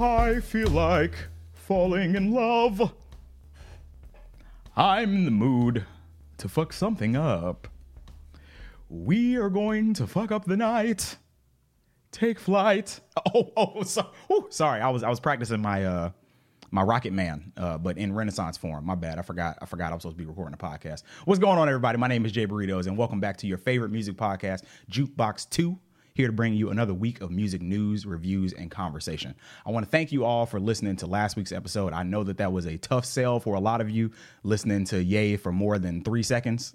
I feel like falling in love. I'm in the mood to fuck something up. We are going to fuck up the night. Take flight. Oh, sorry. I was practicing my my Rocket Man, but in Renaissance form. My bad. I forgot I was supposed to be recording a podcast. What's going on, everybody? My name is Jay Burritos, and welcome back to your favorite music podcast, Jukebox Two. Here to bring you another week of music news, reviews, and conversation. I want to thank you all for listening to last week's episode. I know that was a tough sell for a lot of you listening to Ye for more than 3 seconds,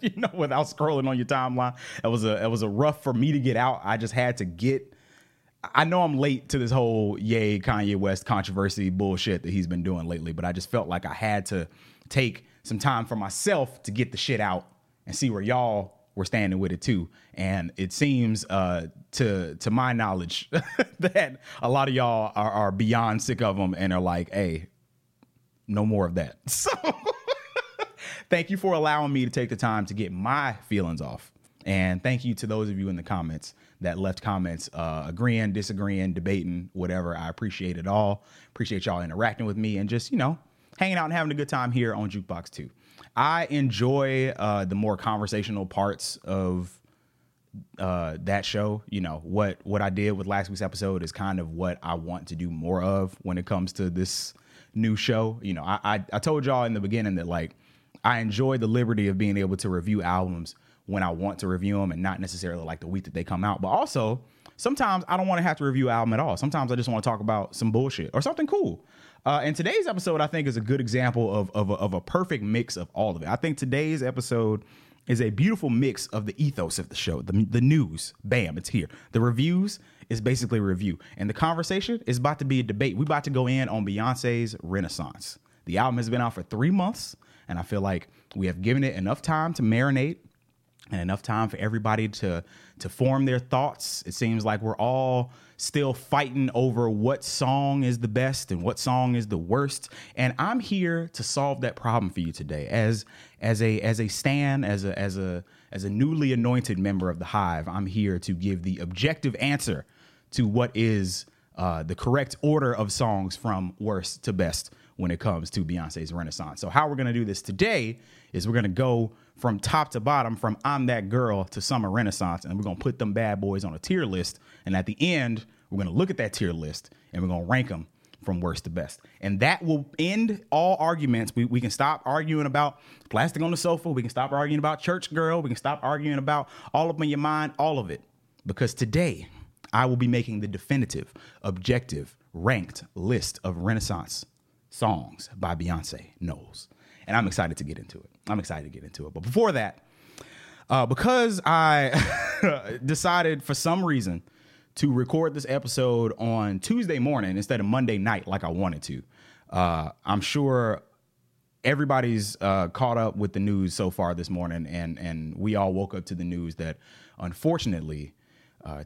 you know, without scrolling on your timeline. It was a rough for me to get out. I just had to get. I know I'm late to this whole Ye Kanye West controversy bullshit that he's been doing lately, but I just felt like I had to take some time for myself to get the shit out and see where y'all. We're standing with it too, and it seems to my knowledge that a lot of y'all are beyond sick of them and are like, hey, no more of that. So thank you for allowing me to take the time to get my feelings off, and thank you to those of you in the comments that left comments agreeing, disagreeing, debating, whatever. I appreciate it all. Appreciate y'all interacting with me and just, you know, hanging out and having a good time here on Jukebox 2. I enjoy the more conversational parts of that show. You know, what I did with last week's episode is kind of what I want to do more of when it comes to this new show. You know, I told y'all in the beginning that, like, I enjoy the liberty of being able to review albums when I want to review them and not necessarily like the week that they come out. But also, sometimes I don't want to have to review an album at all. Sometimes I just want to talk about some bullshit or something cool. And today's episode, I think, is a good example of a perfect mix of all of it. I think today's episode is a beautiful mix of the ethos of the show. The news, bam, it's here. The reviews is basically a review. And the conversation is about to be a debate. We're about to go in on Beyonce's Renaissance. The album has been out for 3 months, and I feel like we have given it enough time to marinate and enough time for everybody to form their thoughts. It seems like we're all still fighting over what song is the best and what song is the worst. And I'm here to solve that problem for you today as a newly anointed member of the Hive. I'm here to give the objective answer to what is the correct order of songs from worst to best when it comes to Beyonce's Renaissance. So how we're going to do this today is we're going to go from top to bottom, from I'm That Girl to Summer Renaissance, and we're going to put them bad boys on a tier list. And at the end, we're going to look at that tier list and we're going to rank them from worst to best. And that will end all arguments. We can stop arguing about Plastic on the Sofa. We can stop arguing about Church Girl. We can stop arguing about All Up in Your Mind, all of it. Because today, I will be making the definitive, objective, ranked list of Renaissance songs by Beyoncé Knowles. And I'm excited to get into it. But before that, because I decided for some reason to record this episode on Tuesday morning instead of Monday night like I wanted to, I'm sure everybody's caught up with the news so far this morning. And we all woke up to the news that, unfortunately,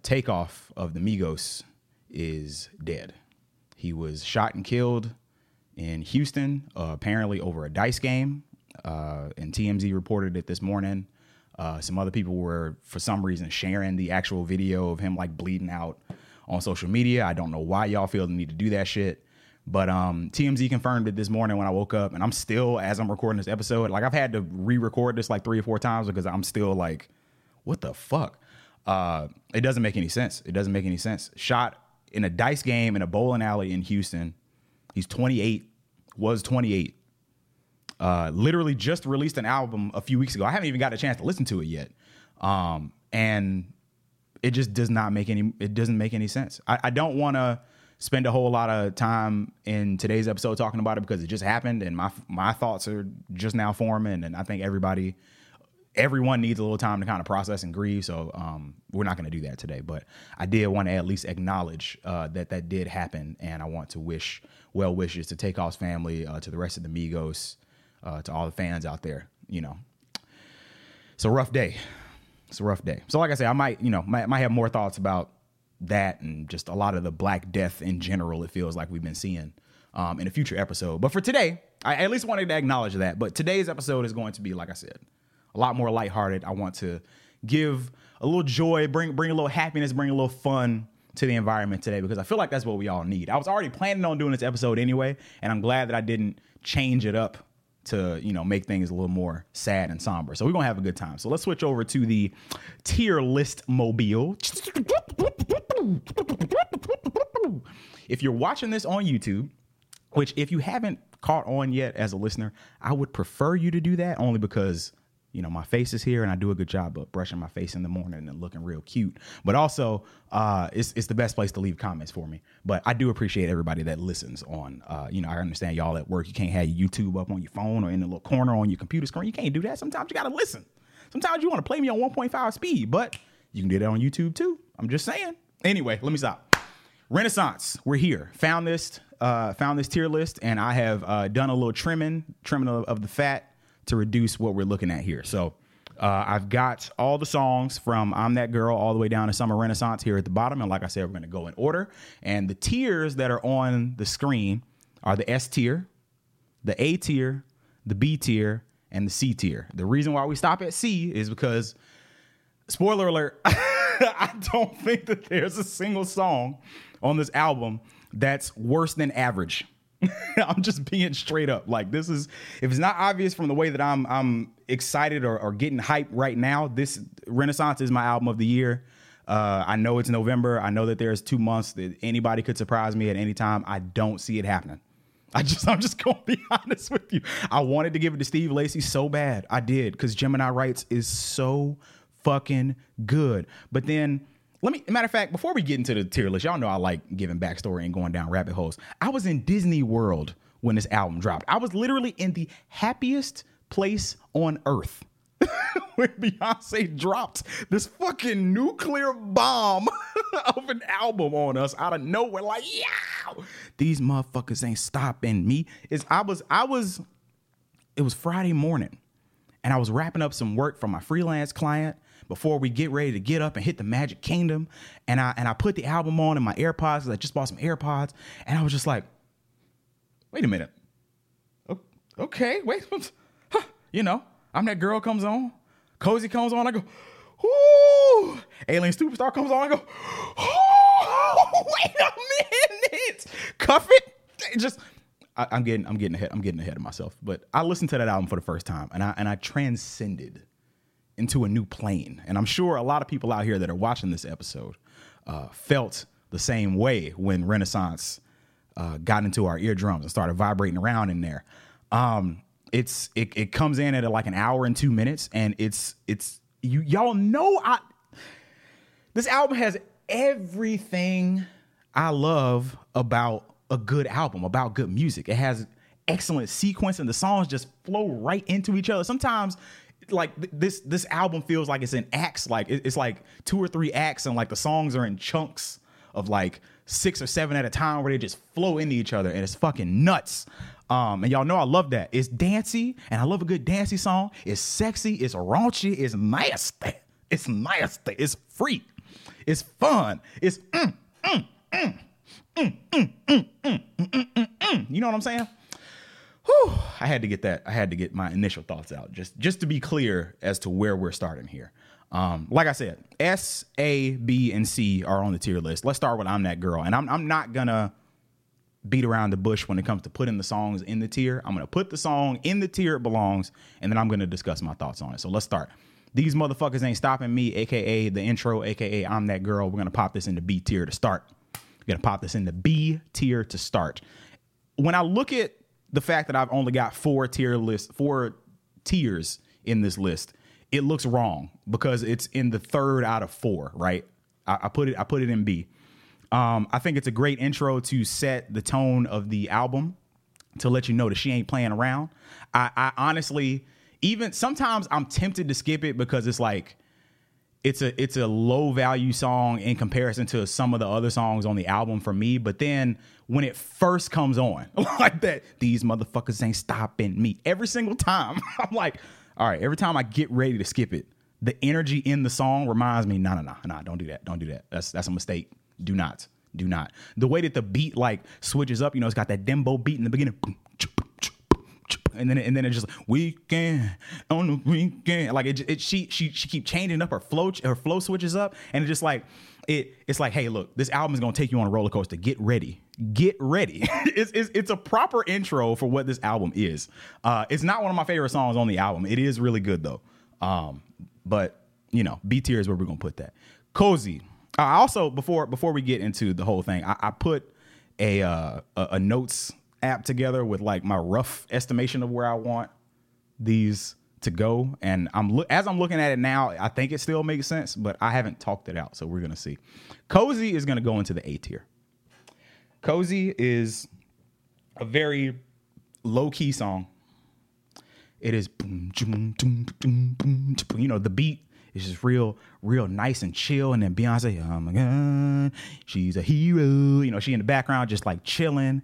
Takeoff of the Migos is dead. He was shot and killed in Houston, apparently over a dice game, and TMZ reported it this morning. Some other people were, for some reason, sharing the actual video of him, like, bleeding out on social media. I don't know why y'all feel the need to do that shit, but TMZ confirmed it this morning when I woke up, and I'm still, as I'm recording this episode, like, I've had to re-record this like 3 or 4 times because I'm still like, what the fuck? It doesn't make any sense. Shot in a dice game in a bowling alley in Houston. He's 28, was 28, literally just released an album a few weeks ago. I haven't even got a chance to listen to it yet. And it just does not make any, it doesn't make any sense. I don't want to spend a whole lot of time in today's episode talking about it because it just happened and my thoughts are just now forming. And I think everyone needs a little time to kind of process and grieve. So we're not going to do that today. But I did want to at least acknowledge that did happen. And I want to wish well wishes to Takeoff's family, to the rest of the Migos, to all the fans out there. You know, it's a rough day. So like I say, I might have more thoughts about that and just a lot of the Black Death in general. It feels like we've been seeing in a future episode. But for today, I at least wanted to acknowledge that. But today's episode is going to be, like I said, a lot more lighthearted. I want to give a little joy, bring a little happiness, bring a little fun to the environment today, because I feel like that's what we all need. I was already planning on doing this episode anyway, and I'm glad that I didn't change it up to, you know, make things a little more sad and somber. So we're gonna have a good time. So let's switch over to the tier list mobile. If you're watching this on YouTube, which if you haven't caught on yet as a listener, I would prefer you to do that, only because, you know, my face is here and I do a good job of brushing my face in the morning and looking real cute. But also, it's the best place to leave comments for me. But I do appreciate everybody that listens on, you know, I understand y'all at work. You can't have your YouTube up on your phone or in the little corner on your computer screen. You can't do that. Sometimes you got to listen. Sometimes you want to play me on 1.5 speed, but you can do that on YouTube too. I'm just saying. Anyway, let me stop. Renaissance, we're here. Found this tier list, and I have done a little trimming of the fat to reduce what we're looking at here. So I've got all the songs from I'm That Girl all the way down to Summer Renaissance here at the bottom. And like I said, we're going to go in order. And the tiers that are on the screen are the S tier, the A tier, the B tier, and the C tier. The reason why we stop at C is because, spoiler alert, I don't think that there's a single song on this album that's worse than average. I'm just being straight up. Like, this is, if it's not obvious from the way that I'm excited or getting hyped right now, this Renaissance is my album of the year. I know it's November. I know that there's 2 months that anybody could surprise me at any time. I don't see it happening. I'm just going to be honest with you. I wanted to give it to Steve Lacy so bad. I did, because Gemini Writes is so fucking good. But then, matter of fact, before we get into the tier list, y'all know I like giving backstory and going down rabbit holes. I was in Disney World when this album dropped. I was literally in the happiest place on earth when Beyonce dropped this fucking nuclear bomb of an album on us out of nowhere. Like, yeah, these motherfuckers ain't stopping me. It was Friday morning, and I was wrapping up some work for my freelance client before we get ready to get up and hit the Magic Kingdom. And I put the album on in my AirPods, because I just bought some AirPods. And I was just like, wait a minute. Okay, wait. Huh, you know, I'm That Girl comes on. Cozy comes on. I go, ooh. Alien Superstar comes on. I go, oh, wait a minute. Cuff it. I'm getting ahead of myself. But I listened to that album for the first time, and I transcended into a new plane. And I'm sure a lot of people out here that are watching this episode felt the same way when Renaissance got into our eardrums and started vibrating around in there. It comes in at like an hour and 2 minutes, and this album has everything I love about a good album, about good music. It has excellent sequence, and the songs just flow right into each other. Sometimes, like, this album feels like it's in acts. Like, it's like 2 or 3 acts, and like the songs are in chunks of like 6 or 7 at a time, where they just flow into each other, and it's fucking nuts. And y'all know I love that. It's dancey, and I love a good dancey song. It's sexy, it's raunchy, it's nasty, it's nasty, it's free, it's fun, it's you know what I'm saying? Whew, I had to get my initial thoughts out just to be clear as to where we're starting here. Like I said, S, A, B, and C are on the tier list. Let's start with I'm That Girl. And I'm not going to beat around the bush when it comes to putting the songs in the tier. I'm going to put the song in the tier it belongs, and then I'm going to discuss my thoughts on it. So let's start. These motherfuckers ain't stopping me, a.k.a. the intro, a.k.a. I'm That Girl. We're going to pop this into B tier to start. We're going to pop this into B tier to start. When I look at the fact that I've only got 4 tiers in this list, it looks wrong, because it's in the 3rd out of 4, right? I put it in B. I think it's a great intro to set the tone of the album, to let you know that she ain't playing around. I honestly, even sometimes I'm tempted to skip it, because it's like, it's a low value song in comparison to some of the other songs on the album for me. But then when it first comes on like that, these motherfuckers ain't stopping me, every single time, I'm like, all right, every time I get ready to skip it, the energy in the song reminds me, nah, don't do that. Don't do that. That's a mistake. Do not. The way that the beat like switches up, you know, it's got that dembo beat in the beginning. And then it's just like, weekend on the weekend. Like, she keep changing up her flow switches up, and it's just like, it's like, hey, look, this album is going to take you on a roller coaster. Get ready. Get ready. It's a proper intro for what this album is. It's not one of my favorite songs on the album. It is really good, though. But, you know, B tier is where we're going to put that. Cozy. I also, before we get into the whole thing, I put a notes app together with like my rough estimation of where I want these to go, and as I'm looking at it now, I think it still makes sense, but I haven't talked it out, so we're gonna see. Cozy is gonna go into the A tier. Cozy is a very low-key song. It is boom, boom, boom, boom, boom, boom. You know, the beat is just real, real nice and chill, and then Beyonce, oh my God, she's a hero. You know, she in the background just like chilling.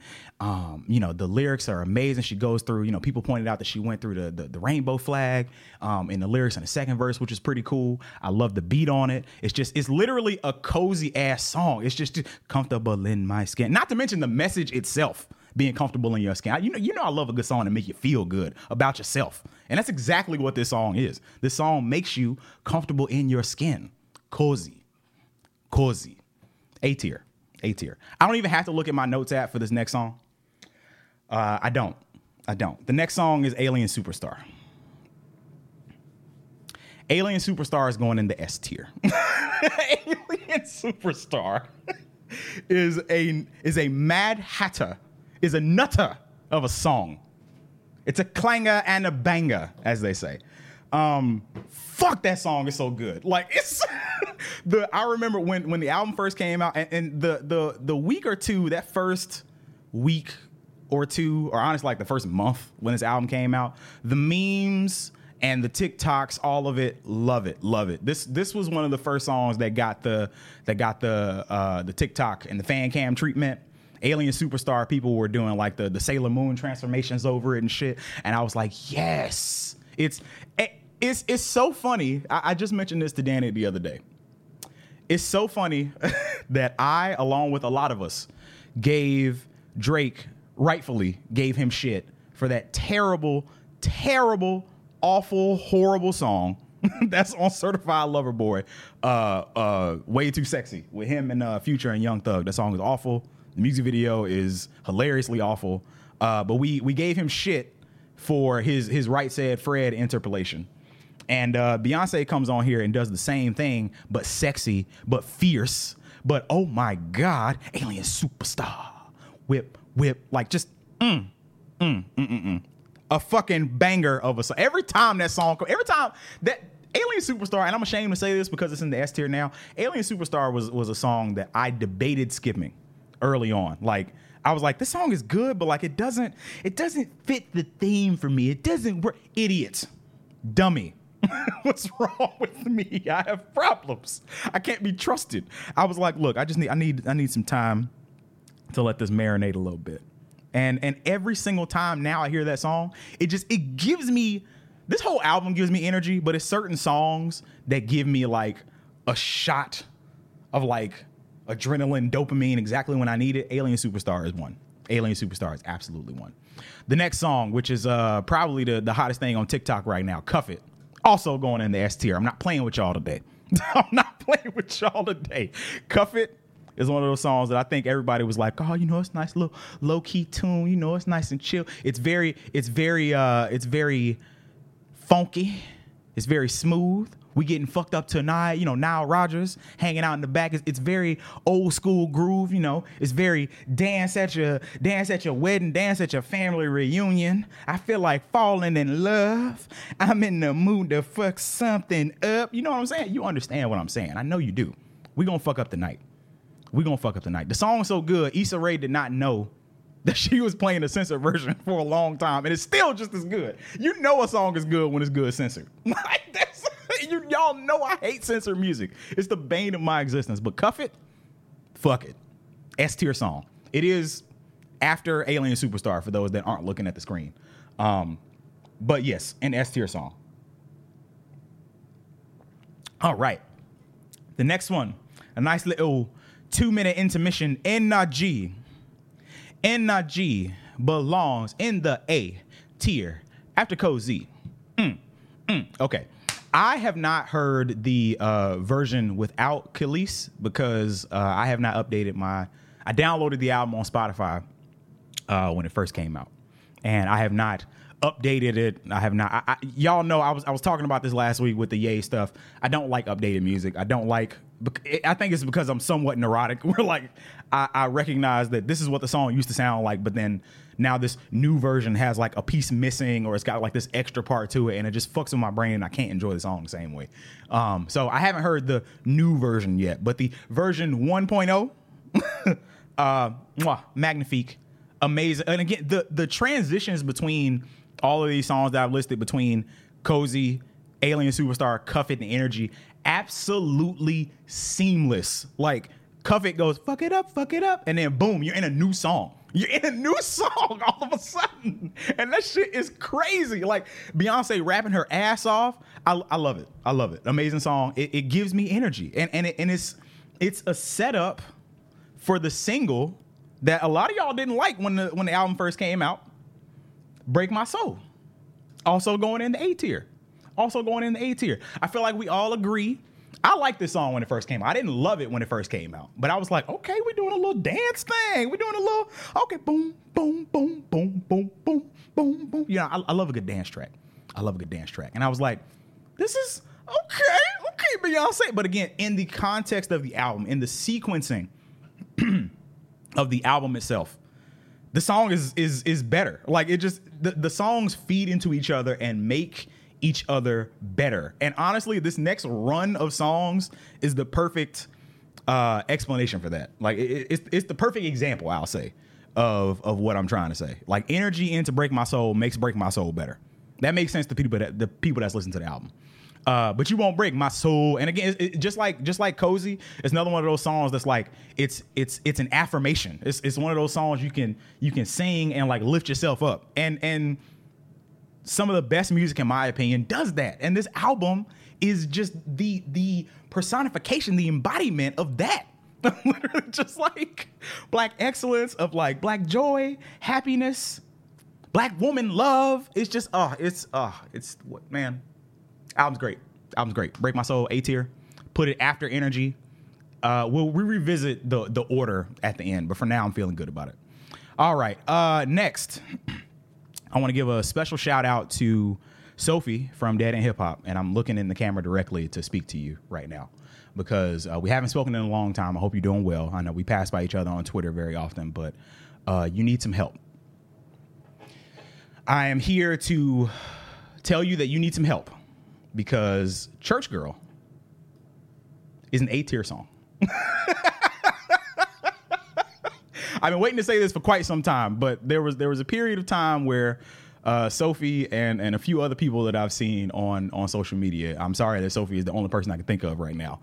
You know, the lyrics are amazing. She goes through, you know, people pointed out that she went through the rainbow flag in the lyrics in the second verse, which is pretty cool. I love the beat on it. It's literally a cozy ass song. It's just comfortable in my skin. Not to mention the message itself, being comfortable in your skin. You know I love a good song to make you feel good about yourself. And that's exactly what this song is. This song makes you comfortable in your skin. Cozy. A tier. I don't even have to look at my notes app for this next song. I don't. The next song is Alien Superstar. Alien Superstar is going in the S tier. Alien Superstar is a Mad Hatter, is a nutter of a song. It's a clanger and a banger, as they say. Fuck, that song is so good. Like, it's I remember when the album first came out, and the week or two, that first week or two, or honestly like the first month when this album came out, the memes and the TikToks, all of it, love it. This was one of the first songs that got the TikTok and the fan cam treatment. Alien Superstar, people were doing like the Sailor Moon transformations over it and shit. And I was like, yes, it's so funny. I just mentioned this to Danny the other day. It's so funny that I, along with a lot of us, gave Drake, rightfully gave him shit for that terrible, terrible, awful, horrible song that's on Certified Lover Boy. Way Too Sexy with him and Future and Young Thug. That song is awful. The music video is hilariously awful, but we gave him shit for his Right Said Fred interpolation. And Beyonce comes on here and does the same thing, but sexy, but fierce, but oh my God, Alien Superstar. Whip, like just a fucking banger of a song. Every time that Alien Superstar, and I'm ashamed to say this because it's in the S tier now, Alien Superstar was a song that I debated skipping early on. Like, I was like, this song is good, but like it doesn't fit the theme for me. It doesn't work. Idiot. Dummy. What's wrong with me? I have problems. I can't be trusted. I was like, look, I need some time to let this marinate a little bit. And every single time now I hear that song, it gives me, this whole album gives me energy, but it's certain songs that give me like a shot of like adrenaline, dopamine, exactly when I need it. Alien Superstar is one. Alien Superstar is absolutely one. The next song, which is probably the hottest thing on TikTok right now, Cuff It, also going in the S tier. I'm not playing with y'all today. Cuff It is one of those songs that I think everybody was like, oh, you know, it's nice little low-key tune. You know, it's nice and chill. It's very funky. It's very smooth. We getting fucked up to Nile Rodgers hanging out in the back. It's very old school groove, you know. It's very dance at your wedding, dance at your family reunion. I feel like falling in love. I'm in the mood to fuck something up. You know what I'm saying? You understand what I'm saying. I know you do. We gonna fuck up the night. The song's so good, Issa Rae did not know that she was playing a censored version for a long time, and it's still just as good. You know a song is good when it's good censored. Like, that's... Y'all know I hate censored music. It's the bane of my existence. But Cuff It, fuck it. S-tier song. It is after Alien Superstar for those that aren't looking at the screen. But yes, an S-tier song. All right. The next one, a nice little 2-minute intermission. NRG belongs in the A tier after Cozy. Okay. I have not heard the version without Khalees because I have not updated my... I downloaded the album on Spotify when it first came out, and I have not updated it. I have not... y'all know I was talking about this last week with the Ye stuff. I don't like updated music. I don't like... I think it's because I'm somewhat neurotic. We're like... I recognize that this is what the song used to sound like, but then now this new version has like a piece missing, or it's got like this extra part to it, and it just fucks with my brain, and I can't enjoy the song the same way. So I haven't heard the new version yet, but the version 1.0, magnifique, amazing. And again, the transitions between all of these songs that I've listed, between Cozy, Alien Superstar, Cuff It, and Energy, absolutely seamless. Like, Cuff It goes, fuck it up, and then boom, you're in a new song. You're in a new song all of a sudden, and that shit is crazy. Like, Beyonce rapping her ass off, I love it. I love it. Amazing song. It gives me energy, and it's a setup for the single that a lot of y'all didn't like when the album first came out. Break My Soul, also going in the A tier, I feel like we all agree. I liked this song when it first came out. I didn't love it when it first came out, but I was like, okay, we're doing a little dance thing. We're doing a little, okay, boom, boom, boom, boom, boom, boom, boom, boom. You know, I love a good dance track. And I was like, this is okay, Beyonce. But again, in the context of the album, in the sequencing of the album itself, the song is better. Like, it just, the songs feed into each other and make each other better. And honestly, this next run of songs is the perfect explanation for that. Like, it's the perfect example, I'll say, of what I'm trying to say. Like, energy into Break My Soul makes Break My Soul better. That makes sense to people that's listening to the album. But you won't break my soul. And again, it's just like Cozy, it's another one of those songs that's like it's an affirmation. It's one of those songs you can sing and like lift yourself up. And some of the best music, in my opinion, does that. And this album is just the personification, the embodiment of that. Literally just like Black excellence, of like Black joy, happiness, Black woman love. It's just, man, album's great. Break My Soul, A tier. Put it after Energy. We'll revisit the order at the end, but for now I'm feeling good about it. All right, next. I want to give a special shout out to Sophie from Dead and Hip Hop, and I'm looking in the camera directly to speak to you right now because we haven't spoken in a long time. I hope you're doing well. I know we pass by each other on Twitter very often, but you need some help. I am here to tell you that you need some help because Church Girl is an A-tier song. I've been waiting to say this for quite some time, but there was a period of time where Sophie and a few other people that I've seen on social media, I'm sorry that Sophie is the only person I can think of right now,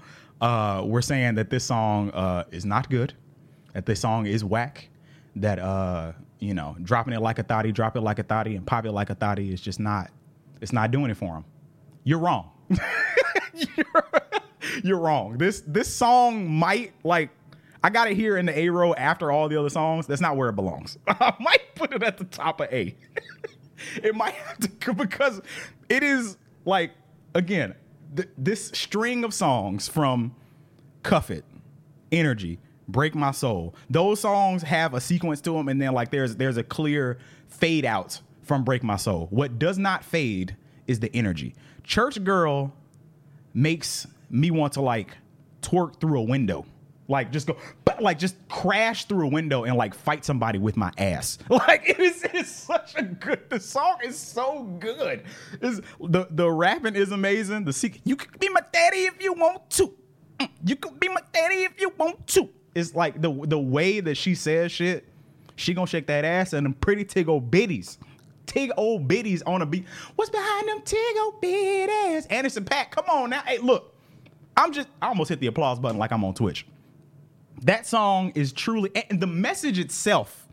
were saying that this song is not good, that this song is whack, that dropping it like a thotty, drop it like a thotty, and pop it like a thotty is just not, it's not doing it for them. You're wrong. You're wrong. This song might like... I got it here in the A row after all the other songs. That's not where it belongs. I might put it at the top of A. It might have to, because it is like, again, this string of songs from Cuff It, Energy, Break My Soul. Those songs have a sequence to them, and then like there's a clear fade out from Break My Soul. What does not fade is the energy. Church Girl makes me want to like twerk through a window. Like, just go, but like, just crash through a window and like fight somebody with my ass. Like, it is such a good... The song is so good. The rapping is amazing. You can be my daddy if you want to. You can be my daddy if you want to. It's like the way that she says shit. She gonna shake that ass and them pretty tig old bitties. Tig old bitties on a beat. What's behind them tig old bitties? Anderson Paak, come on now. Hey, look, I almost hit the applause button like I'm on Twitch. That song is truly, and the message itself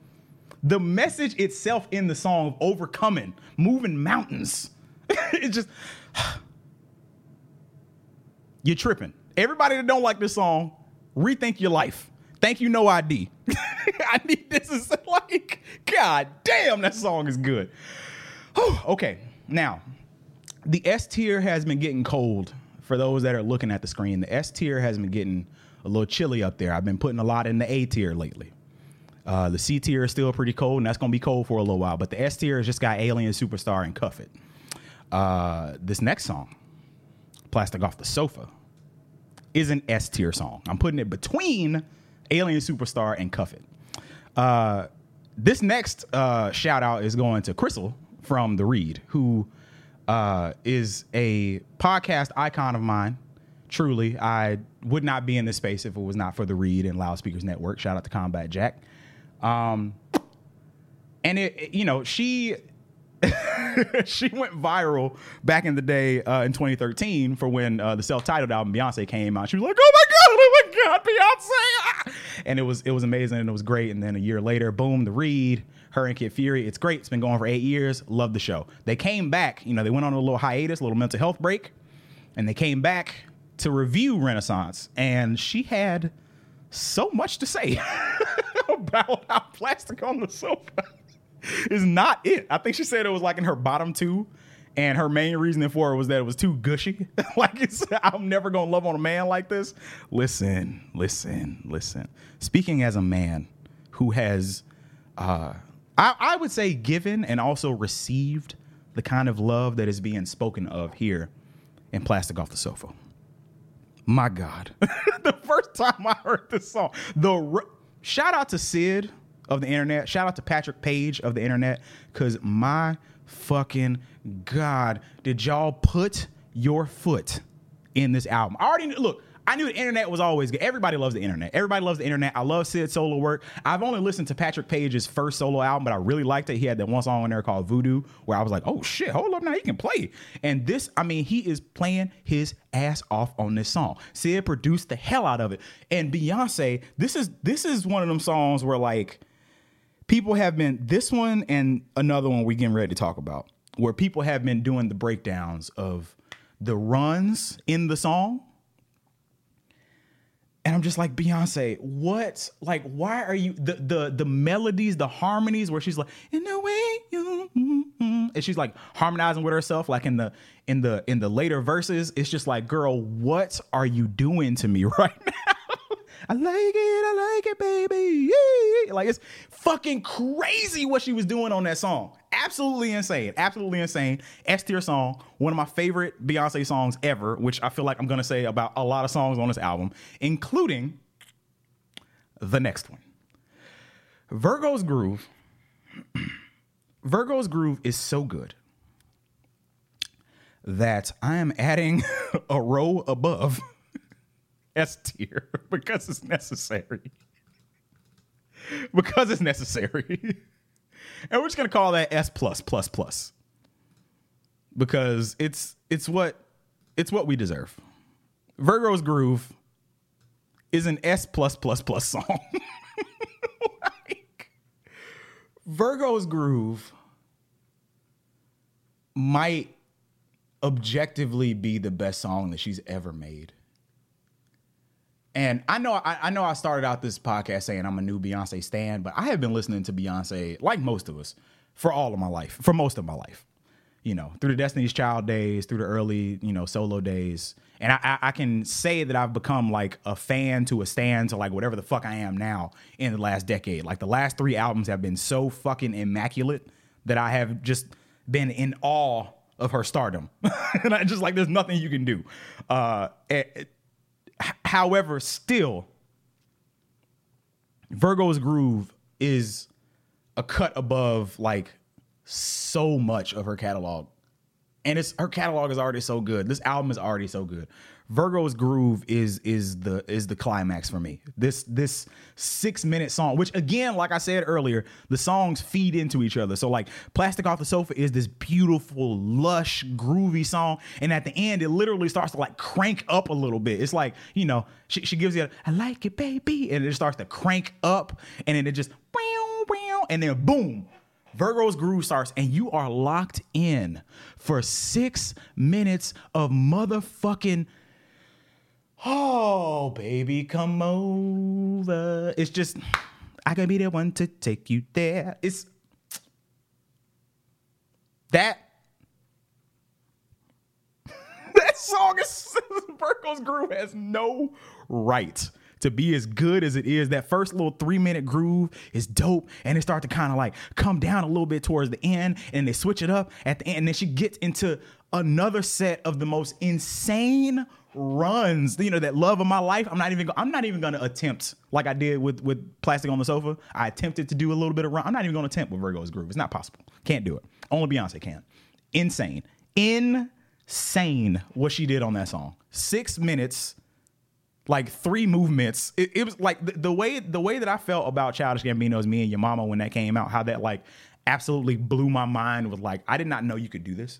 in the song of overcoming, moving mountains. It's just, you're tripping. Everybody that don't like this song, rethink your life. Thank you, No ID. I need this. Is like, God damn, that song is good. Whew, okay, now, the S tier has been getting cold for those that are looking at the screen. The S tier has been getting a little chilly up there. I've been putting a lot in the A tier lately. The C tier is still pretty cold, and that's going to be cold for a little while. But the S tier has just got Alien Superstar and Cuff It. This next song, Plastic Off the Sofa, is an S tier song. I'm putting it between Alien Superstar and Cuff It. This next shout out is going to Crystal from The Read, who is a podcast icon of mine. Truly, I would not be in this space if it was not for The Read and Loudspeakers Network. Shout out to Combat Jack. And it, you know, she she went viral back in the day in 2013 for when the self-titled album Beyonce came out. She was like, "Oh my god, Beyonce!" And it was amazing and it was great. And then a year later, boom, The Read, her and Kid Fury. It's great. It's been going for 8 years. Love the show. They came back. You know, they went on a little hiatus, a little mental health break, and they came back to review Renaissance, and she had so much to say about how Plastic on the Sofa is not it. I think she said it was like in her bottom two, and her main reasoning for it was that it was too gushy. Like, it's, I'm never gonna love on a man like this. Listen. Speaking as a man who has, I would say, given and also received the kind of love that is being spoken of here in Plastic Off the Sofa. My God, the first time I heard this song, shout out to Sid of the internet. Shout out to Patrick Page of the internet. Because my fucking God, did y'all put your foot in this album? I already knew. Look, I knew the internet was always good. Everybody loves the internet. I love Sid's solo work. I've only listened to Patrick Page's first solo album, but I really liked it. He had that one song on there called Voodoo, where I was like, oh shit, hold up now, he can play. And this, I mean, he is playing his ass off on this song. Sid produced the hell out of it. And Beyonce, this is one of them songs where, like, people have been, this one and another one we're getting ready to talk about, where people have been doing the breakdowns of the runs in the song. And I'm just like, Beyonce, what? Like, why are you the melodies, the harmonies where she's like, in the way you, and she's like harmonizing with herself, like in the later verses. It's just like, girl, what are you doing to me right now? I like it, baby. Yeah. Like, it's fucking crazy what she was doing on that song. Absolutely insane. S-tier song, one of my favorite Beyonce songs ever, which I feel like I'm going to say about a lot of songs on this album, including the next one. Virgo's Groove. Virgo's Groove is so good that I am adding a row above S-tier because it's necessary. And we're just going to call that S++++, because it's what we deserve. Virgo's Groove is an S+++ song. Like, Virgo's Groove might objectively be the best song that she's ever made. And I know I started out this podcast saying I'm a new Beyonce stan, but I have been listening to Beyonce, like most of us, for most of my life, you know, through the Destiny's Child days, through the early, you know, solo days. And I can say that I've become like a fan to a stan to like whatever the fuck I am now in the last decade. Like, the last three albums have been so fucking immaculate that I have just been in awe of her stardom. And I just, like, there's nothing you can do. However, still, Virgo's Groove is a cut above, like, so much of her catalog. And her catalog is already so good. This album is already so good. Virgo's Groove is the climax for me. This 6-minute song, which, again, like I said earlier, the songs feed into each other. So, like, Plastic Off the Sofa is this beautiful, lush, groovy song. And at the end, it literally starts to, like, crank up a little bit. It's like, you know, she gives you I like it, baby. And it starts to crank up. And then it just, and then boom. Virgo's Groove starts, and you are locked in for 6 minutes of motherfucking, oh, baby, come over. It's just, I can be the one to take you there. It's that August Burko's groove has no right to be as good as it is. That first little 3-minute groove is dope, and it starts to kind of like come down a little bit towards the end, and they switch it up at the end, and then she gets into another set of the most insane runs. You know, that Love of My Life, I'm not even gonna attempt, like I did with Plastic on the Sofa. I attempted to do a little bit of run. I'm not even gonna attempt with Virgo's groove. It's not possible. Can't do it. Only Beyonce can. Insane what she did on that song. 6 minutes, like 3 movements. It was like the way that I felt about Childish Gambino's Me and Your Mama when that came out, how that like absolutely blew my mind with like, I did not know you could do this.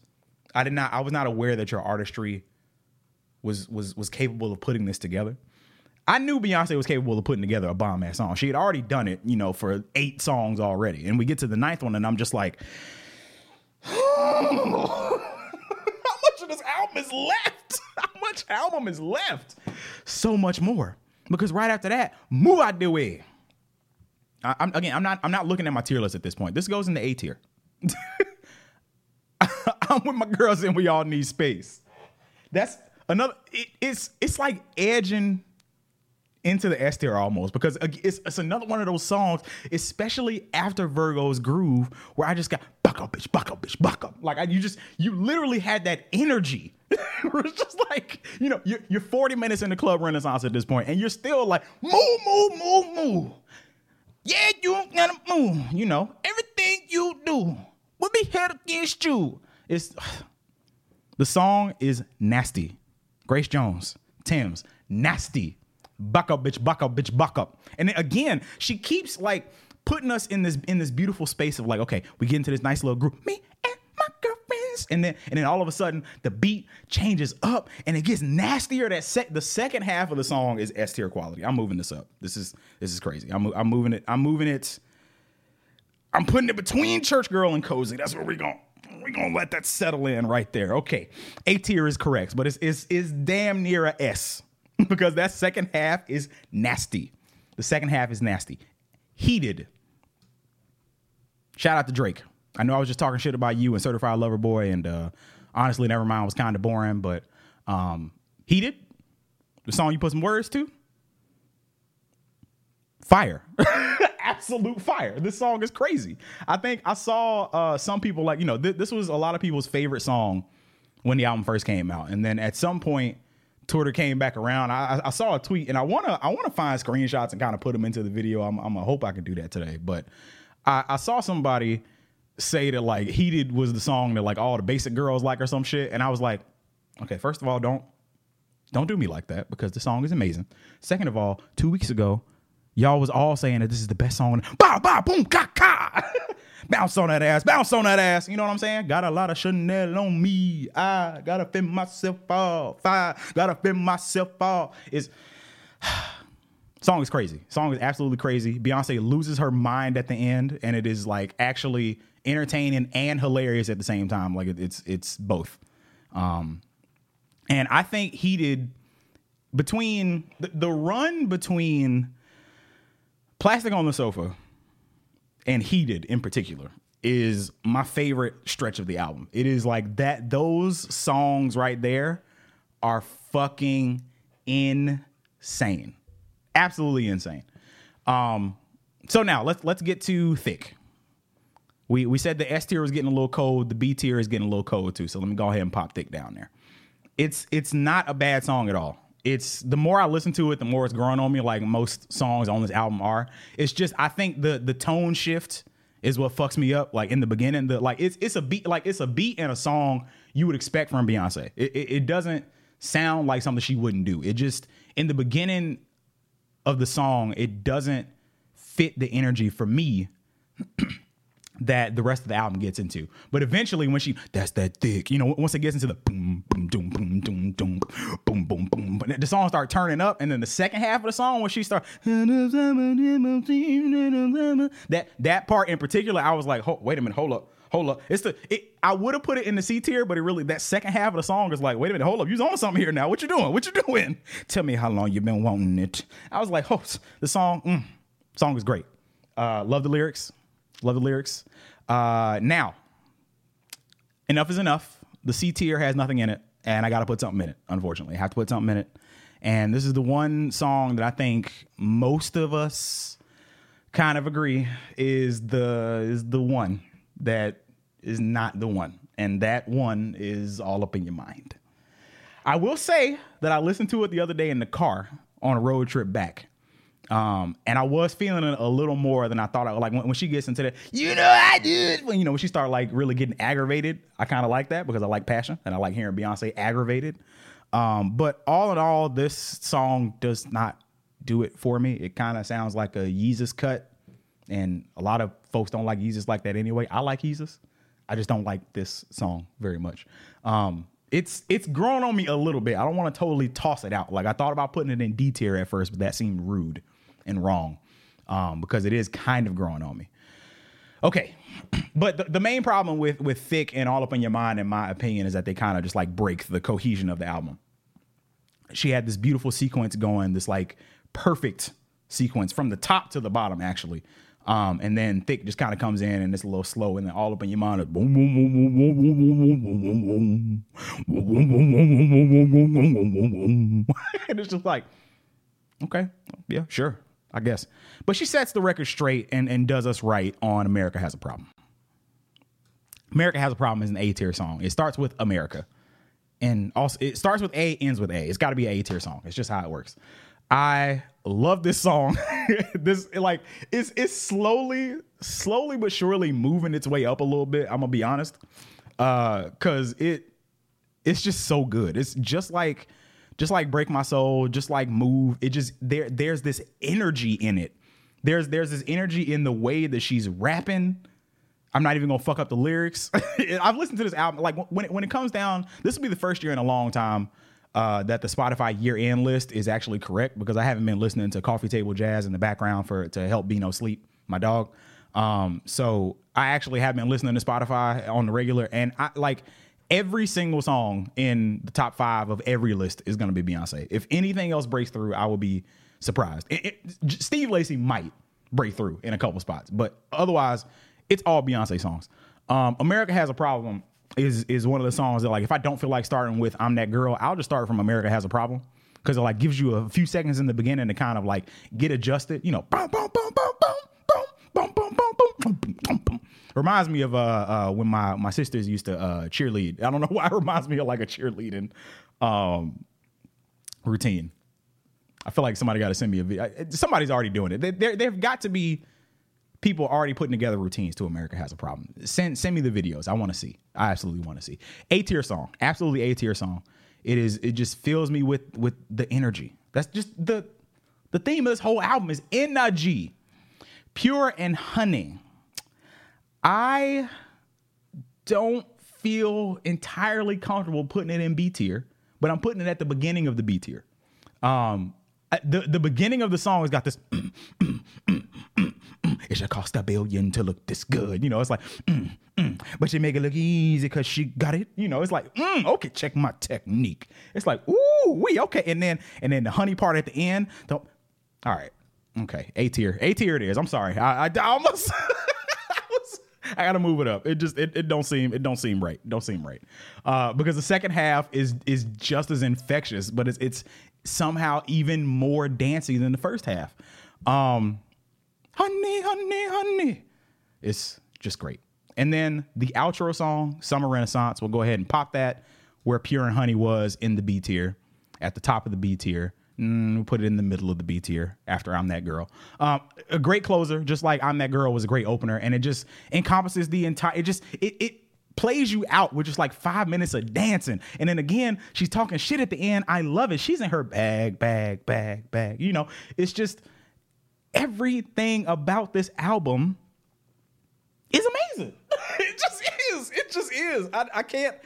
I was not aware that your artistry was capable of putting this together. I knew Beyonce was capable of putting together a bomb ass song. She had already done it, you know, for 8 songs already. And we get to the 9th one and I'm just like, how much album is left? So much more, because right after that, move out the way. I'm not looking at my tier list at this point. This goes in the A tier. I'm with my girls and we all need space. That's another. It's like edging into the S tier almost, because it's another one of those songs, especially after Virgo's groove, where I just got buck up, bitch. Like you literally had that energy. It was just like, you know, you're 40 minutes in the club Renaissance at this point, and you're still like, move. Yeah, you gotta move. You know, everything you do will be held against you. The song is nasty. Grace Jones, Tim's, nasty. Buck up, bitch. And then again, she keeps like putting us in this beautiful space of like, okay, we get into this nice little group, me and my girlfriends, and then all of a sudden the beat changes up and it gets nastier. The second half of the song is S tier quality. I'm moving this up. This is crazy. I'm moving it. I'm putting it between Church Girl and Cozy. That's where we're gonna let that settle in right there. Okay, A tier is correct, but it's damn near a S. Because that second half is nasty. Heated. Shout out to Drake. I know I was just talking shit about you and Certified Lover Boy, and honestly, Nevermind was kind of boring, but Heated, the song you put some words to, fire. Absolute fire. This song is crazy. I think I saw some people like, you know, this was a lot of people's favorite song when the album first came out. And then at some point, Twitter came back around. I saw a tweet, and I wanna find screenshots and kind of put them into the video. I'm gonna hope I can do that today. But I saw somebody say that like Heated was the song that like all the basic girls like or some shit. And I was like, okay, first of all, don't do me like that, because the song is amazing. Second of all, 2 weeks ago, y'all was all saying that this is the best song. Ba ba boom ka ka. Bounce on that ass. You know what I'm saying? Got a lot of Chanel on me. I gotta fend myself off. Song is crazy. Song is absolutely crazy. Beyonce loses her mind at the end, and it is like actually entertaining and hilarious at the same time. Like it's both. And I think Heated, between the run between Plastic on the Sofa and Heated in particular, is my favorite stretch of the album. It is like that. Those songs right there are fucking insane. Absolutely insane. So now let's get to Thick. We said the S tier was getting a little cold. The B tier is getting a little cold too. So let me go ahead and pop Thick down there. It's not a bad song at all. It's, the more I listen to it, the more it's growing on me, like most songs on this album are. It's just, I think the tone shift is what fucks me up. Like in the beginning, it's a beat and a song you would expect from Beyonce. It doesn't sound like something she wouldn't do. It just, in the beginning of the song, it doesn't fit the energy for me that the rest of the album gets into. But eventually when that's that thick, you know, once it gets into the boom, boom, boom, boom, boom, boom, boom, boom, boom, the song starts turning up. And then the second half of the song, when she starts, that part in particular, I was like, wait a minute, hold up. I would have put it in the C tier, but it really, that second half of the song is like, wait a minute, hold up, you're on something here now. What you doing? Tell me how long you've been wanting it. I was like, the song, song is great. Love the lyrics. Now, enough is enough. The C tier has nothing in it. and I got to put something in it. Unfortunately, I have to put something in it. And this is the one song that I think most of us kind of agree is the one that is not the one. And that one is All Up in Your Mind. I will say that I listened to it the other day in the car on a road trip back. And I was feeling it a little more than I thought. Like when she gets into that, you know, I did. When she started like really getting aggravated, I kind of like that because I like passion and I like hearing Beyonce aggravated. But all in all, this song does not do it for me. It kind of sounds like a Yeezus cut. And a lot of folks don't like Yeezus like that anyway. I like Yeezus. I just don't like this song very much. It's grown on me a little bit. I don't want to totally toss it out. Like I thought about putting it in D tier at first, but that seemed rude and wrong because it is kind of growing on me. Okay. But the main problem with Thick and All Up in Your Mind, in my opinion, is that they kind of just like break the cohesion of the album. She had this beautiful sequence going, this like perfect sequence from the top to the bottom, actually. And then Thick just kind of comes in and it's a little slow, and then All Up in Your Mind is boom, boom, boom, boom, boom, boom, boom, boom, and it's just like, okay, yeah, sure, I guess. But she sets the record straight and does us right on America Has a Problem. America Has a Problem is an A tier song. It starts with America, and also it starts with A, ends with A. It's got to be an A tier song. It's just how it works. I love this song. This like it's slowly but surely moving its way up a little bit. I'm gonna be honest, because it's just so good. It's just like Break My Soul, just like Move. It just there's this energy in it. There's this energy in the way that she's rapping. I'm not even gonna fuck up the lyrics. I've listened to this album like when it comes down. This will be the first year in a long time. That the Spotify year-end list is actually correct, because I haven't been listening to Coffee Table Jazz in the background to help Beano sleep, my dog. So I actually have been listening to Spotify on the regular, and I like every single song in the top 5 of every list is going to be Beyonce. If anything else breaks through, I will be surprised. Steve Lacy might break through in a couple spots, but otherwise, it's all Beyonce songs. America Has a Problem is one of the songs that, like, if I don't feel like starting with I'm That Girl, I'll just start from America Has a Problem, because it like gives you a few seconds in the beginning to kind of like get adjusted, boom, boom, boom, boom, boom, boom, boom, boom, boom, boom. Reminds me of when my sisters used to cheerlead. I don't know why it reminds me of like a cheerleading routine. I feel like somebody got to send me a video. Somebody's already doing it. They've got to be people already putting together routines to America Has a Problem. Send me the videos. I want to see. I absolutely want to see. A tier song. Absolutely A tier song. It is. It just fills me with the energy. That's just the theme of this whole album is energy, pure and honey. I don't feel entirely comfortable putting it in B tier, but I'm putting it at the beginning of the B tier. The beginning of the song has got this. It should cost $1 billion to look this good. It's like, but she make it look easy because she got it. It's like, okay, check my technique. It's like, ooh, wee, okay. And then the honey part at the end. All right. Okay. A tier it is. I'm sorry. I almost, I gotta move it up. It don't seem right. Because the second half is just as infectious, but it's somehow even more dancey than the first half. Honey, honey, honey. It's just great. And then the outro song, Summer Renaissance, we'll go ahead and pop that where Pure and Honey was in the B tier, at the top of the B tier. We'll put it in the middle of the B tier after I'm That Girl. A great closer, just like I'm That Girl was a great opener. And it just encompasses the entire, it plays you out with just like 5 minutes of dancing. And then again, she's talking shit at the end. I love it. She's in her bag. It's just... everything about this album is amazing. It just is. It just is. I can't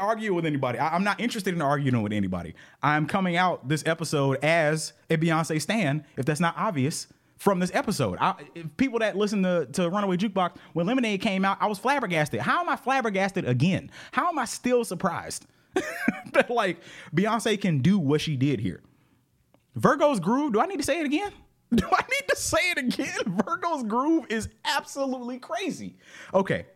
argue with anybody. I'm not interested in arguing with anybody. I'm coming out this episode as a Beyonce stan, if that's not obvious from this episode. People that listen to Runaway Jukebox, when Lemonade came out, I was flabbergasted. How am I flabbergasted again? How am I still surprised that like Beyonce can do what she did here? Virgo's Groove. Do I need to say it again? Do I need to say it again? Virgo's Groove is absolutely crazy. Okay.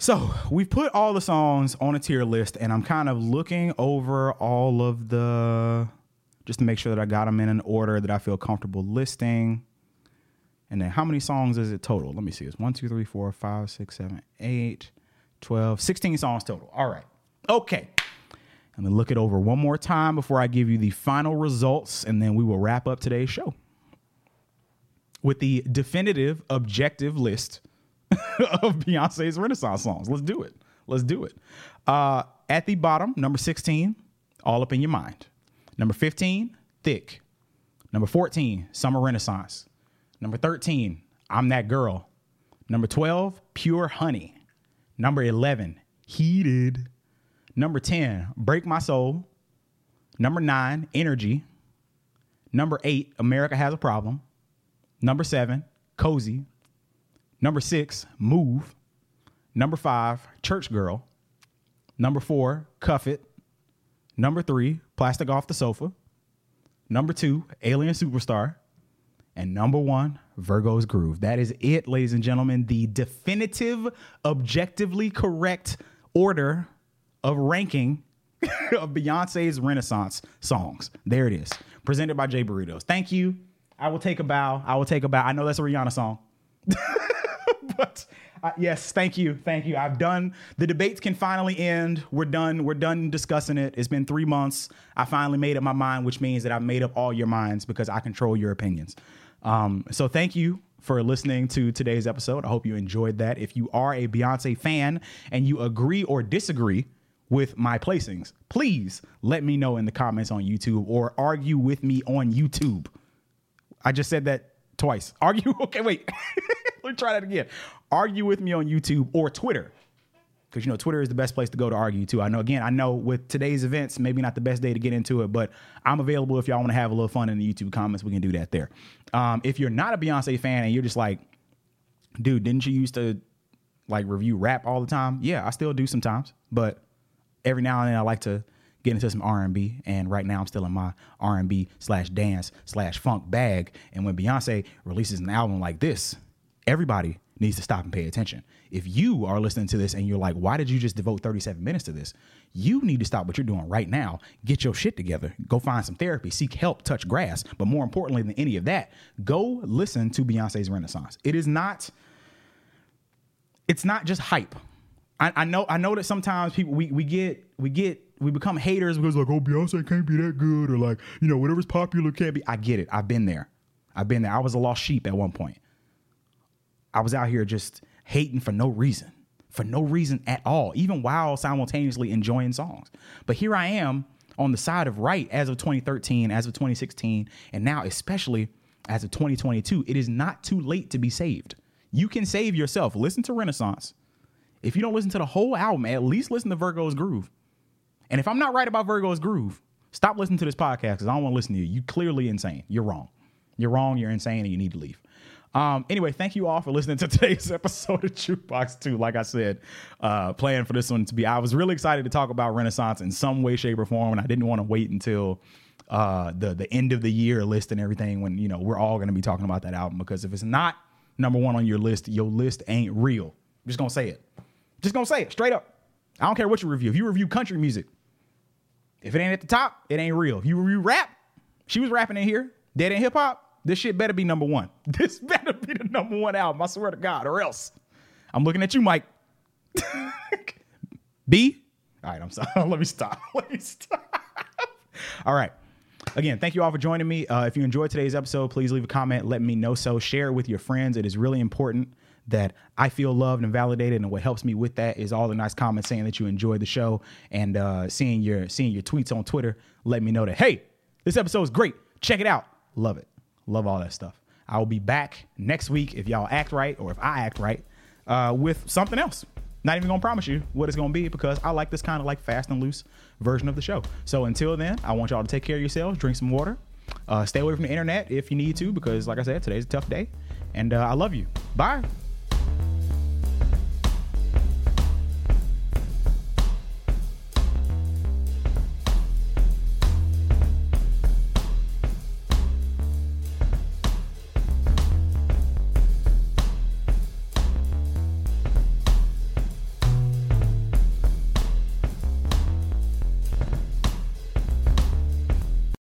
So we've put all the songs on a tier list, and I'm kind of looking over all of the, just to make sure that I got them in an order that I feel comfortable listing. And then how many songs is it total? Let me see. It's 1, 2, 3, 4, 5, 6, 7, 8, 12, 16 songs total. All right. Okay. I'm going to look it over one more time before I give you the final results, and then we will wrap up today's show with the definitive objective list of Beyonce's Renaissance songs. Let's do it. Let's do it. At the bottom, number 16, All Up In Your Mind. Number 15, Thick. Number 14, Summer Renaissance. Number 13, I'm That Girl. Number 12, Pure Honey. Number 11, Heated. Number 10, Break My Soul. Number 9, Energy. Number 8, America Has a Problem. Number 7, Cozy. Number 6, Move. Number 5, Church Girl. Number 4, Cuff It. Number 3, Plastic Off the Sofa. Number 2, Alien Superstar. And number 1, Virgo's Groove. That is it, ladies and gentlemen. The definitive, objectively correct order of ranking of Beyonce's Renaissance songs. There it is. Presented by Jay Burritos. Thank you. I will take a bow. I will take a bow. I know that's a Rihanna song. But yes, thank you. Thank you. I've done. The debates can finally end. We're done. We're done discussing it. It's been 3 months. I finally made up my mind, which means that I've made up all your minds because I control your opinions. So thank you for listening to today's episode. I hope you enjoyed that. If you are a Beyonce fan and you agree or disagree with my placings, please let me know in the comments on YouTube or argue with me on YouTube. I just said that twice. Argue. Okay, wait. Let me try that again. Argue with me on YouTube or Twitter. Because, you know, Twitter is the best place to go to argue, too. I know, again, with today's events, maybe not the best day to get into it, but I'm available if y'all want to have a little fun in the YouTube comments. We can do that there. If you're not a Beyonce fan and you're just like, dude, didn't you used to, like, review rap all the time? Yeah, I still do sometimes. But every now and then I like to get into some R&B. And right now I'm still in my R&B/dance/funk bag. And when Beyonce releases an album like this, everybody needs to stop and pay attention. If you are listening to this and you're like, why did you just devote 37 minutes to this? You need to stop what you're doing right now. Get your shit together. Go find some therapy. Seek help. Touch grass. But more importantly than any of that, go listen to Beyonce's Renaissance. It's not just hype. I know that sometimes people we become haters because like, oh, Beyonce can't be that good, or like, you know, whatever's popular can't be. I get it. I've been there. I was a lost sheep at one point. I was out here just hating for no reason at all, even while simultaneously enjoying songs. But here I am on the side of right as of 2013, as of 2016, and now especially as of 2022. It is not too late to be saved. You can save yourself. Listen to Renaissance. If you don't listen to the whole album, at least listen to Virgo's Groove. And if I'm not right about Virgo's Groove, stop listening to this podcast because I don't want to listen to you. You're clearly insane. You're wrong. You're insane, and you need to leave. Anyway, thank you all for listening to today's episode of Jukebox Two. Like I said, plan for this one to be, I was really excited to talk about Renaissance in some way, shape, or form, and I didn't want to wait until the end of the year list and everything when, you know, we're all going to be talking about that album, because if it's not number one on your list ain't real. I'm just going to say it. Just going to say it straight up. I don't care what you review. If you review country music, if it ain't at the top, it ain't real. If you review rap, she was rapping in here, Dead and Hip Hop, this shit better be number one. This better be the number one album, I swear to God, or else. I'm looking at you, Mike. B? All right, I'm sorry. Let me stop. All right. Again, thank you all for joining me. If you enjoyed today's episode, please leave a comment. Let me know so. Share it with your friends. It is really important that I feel loved and validated, and what helps me with that is all the nice comments saying that you enjoyed the show, and seeing your tweets on Twitter. Let me know that, hey, this episode is great. Check it out. Love it. Love all that stuff. I will be back next week if y'all act right, or if I act right, with something else. Not even going to promise you what it's going to be, because I like this kind of like fast and loose version of the show. So until then, I want y'all to take care of yourselves, drink some water, stay away from the internet if you need to, because like I said, today's a tough day, and I love you. Bye.